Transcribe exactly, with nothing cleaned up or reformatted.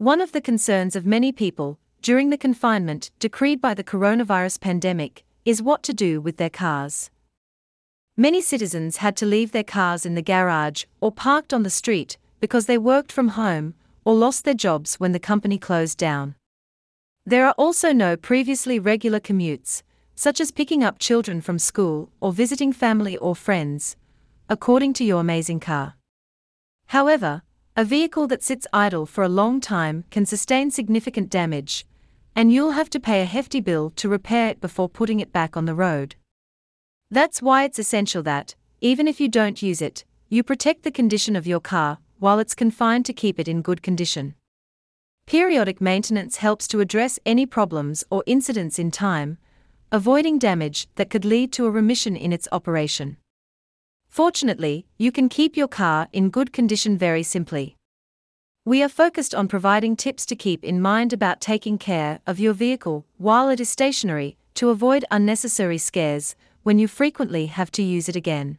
One of the concerns of many people during the confinement decreed by the coronavirus pandemic is what to do with their cars. Many citizens had to leave their cars in the garage or parked on the street because they worked from home or lost their jobs when the company closed down. There are also no previously regular commutes, such as picking up children from school or visiting family or friends, according to Your Amazing Car. However, a vehicle that sits idle for a long time can sustain significant damage, and you'll have to pay a hefty bill to repair it before putting it back on the road. That's why it's essential that, even if you don't use it, you protect the condition of your car while it's confined to keep it in good condition. Periodic maintenance helps to address any problems or incidents in time, avoiding damage that could lead to a remission in its operation. Fortunately, you can keep your car in good condition very simply. We are focused on providing tips to keep in mind about taking care of your vehicle while it is stationary to avoid unnecessary scares when you frequently have to use it again.